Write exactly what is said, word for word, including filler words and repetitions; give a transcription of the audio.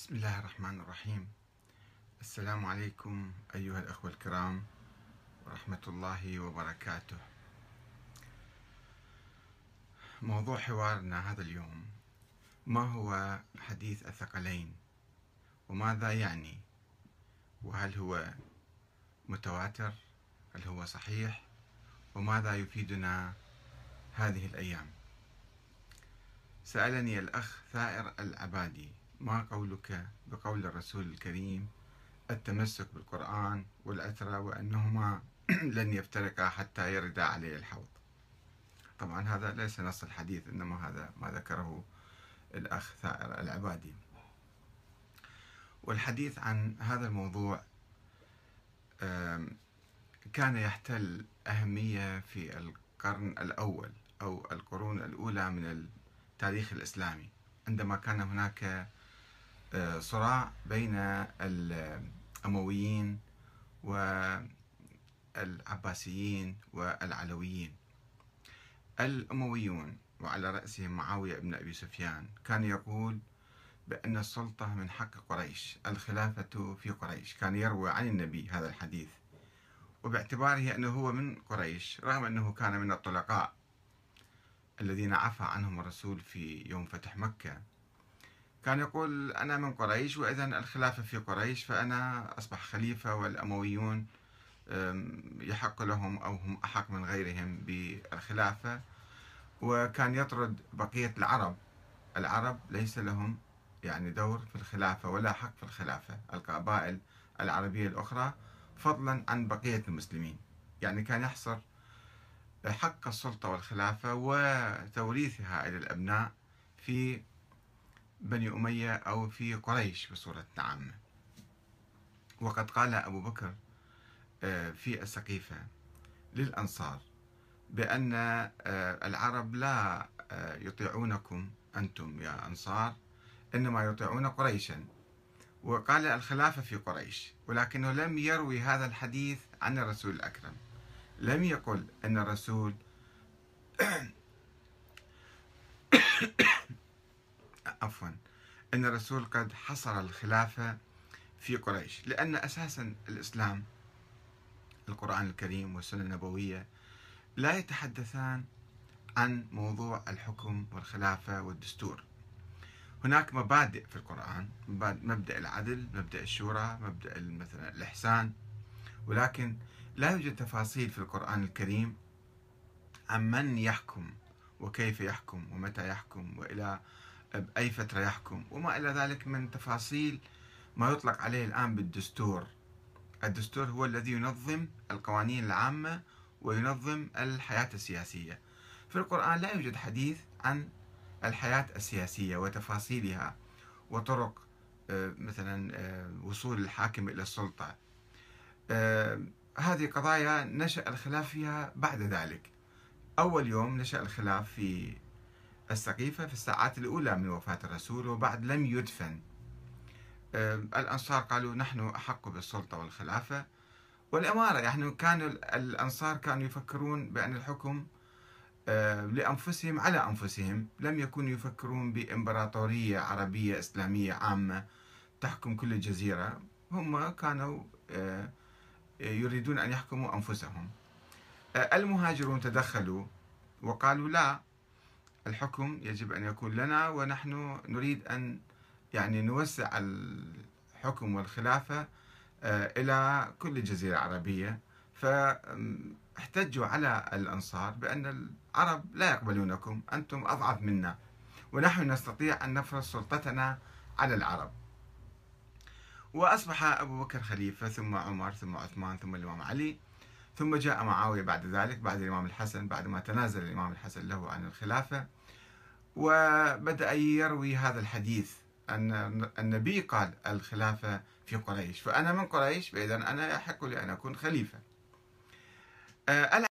بسم الله الرحمن الرحيم. السلام عليكم أيها الأخوة الكرام ورحمة الله وبركاته. موضوع حوارنا هذا اليوم ما هو حديث الثقلين، وماذا يعني، وهل هو متواتر، هل هو صحيح، وماذا يفيدنا هذه الأيام. سألني الأخ ثائر العبادي: ما قولك بقول الرسول الكريم التمسك بالقرآن والأثر وأنهما لن يفترقا حتى يرد عليه الحوض؟ طبعا هذا ليس نص الحديث، إنما هذا ما ذكره الأخ ثائر العبادي. والحديث عن هذا الموضوع كان يحتل أهمية في القرن الأول أو القرون الأولى من التاريخ الإسلامي، عندما كان هناك صراع بين الأمويين والعباسيين والعلويين. الأمويون وعلى رأسهم معاوية ابن أبي سفيان كان يقول بأن السلطة من حق قريش، الخلافة في قريش، كان يروي عن النبي هذا الحديث، وباعتباره أنه هو من قريش رغم أنه كان من الطلقاء الذين عفى عنهم الرسول في يوم فتح مكة. كان يقول أنا من قريش وإذا الخلافة في قريش، فأنا أصبح خليفة والأمويون يحق لهم أو هم أحق من غيرهم بالخلافة. وكان يطرد بقية العرب، العرب ليس لهم يعني دور في الخلافة ولا حق في الخلافة، القبائل العربية الأخرى، فضلا عن بقية المسلمين. يعني كان يحصر حق السلطة والخلافة وتوريثها إلى الأبناء في بني أمية أو في قريش بصورة عامة. وقد قال أبو بكر في السقيفة للأنصار بأن العرب لا يطيعونكم أنتم يا أنصار، إنما يطيعون قريشا. وقال الخلافة في قريش، ولكنه لم يروي هذا الحديث عن الرسول الأكرم، لم يقل أن الرسول عفوا أن الرسول قد حصر الخلافة في قريش، لأن أساسا الإسلام القرآن الكريم والسنة النبوية لا يتحدثان عن موضوع الحكم والخلافة والدستور. هناك مبادئ في القرآن، مبدأ العدل، مبدأ الشورى، مبدأ مثلا الإحسان، ولكن لا يوجد تفاصيل في القرآن الكريم عن من يحكم وكيف يحكم ومتى يحكم وإلى بأي فترة يحكم وما إلى ذلك من تفاصيل ما يطلق عليه الآن بالدستور. الدستور هو الذي ينظم القوانين العامة وينظم الحياة السياسية. في القرآن لا يوجد حديث عن الحياة السياسية وتفاصيلها وطرق مثلا وصول الحاكم إلى السلطة. هذه قضايا نشأ الخلاف فيها بعد ذلك. أول يوم نشأ الخلاف في السقيفة في الساعات الأولى من وفاة الرسول، وبعد لم يدفن. الأنصار قالوا نحن أحق بالسلطة والخلافة والإمارة. يعني كانوا الأنصار كانوا يفكرون بأن الحكم لأنفسهم على أنفسهم، لم يكونوا يفكرون بإمبراطورية عربية إسلامية عامة تحكم كل الجزيرة. هم كانوا يريدون أن يحكموا أنفسهم. المهاجرون تدخلوا وقالوا لا، الحكم يجب أن يكون لنا، ونحن نريد أن يعني نوسع الحكم والخلافة إلى كل الجزيرة العربية. فاحتجوا على الأنصار بأن العرب لا يقبلونكم، أنتم أضعف منا، ونحن نستطيع أن نفرض سلطتنا على العرب. وأصبح أبو بكر خليفة، ثم عمر، ثم عثمان، ثم الإمام علي، ثم جاء معاوية بعد ذلك، بعد الإمام الحسن، بعد ما تنازل الإمام الحسن له عن الخلافة. وبدأ يروي هذا الحديث أن النبي قال الخلافة في قريش، فأنا من قريش فإذا أنا يحق لي أن أكون خليفة.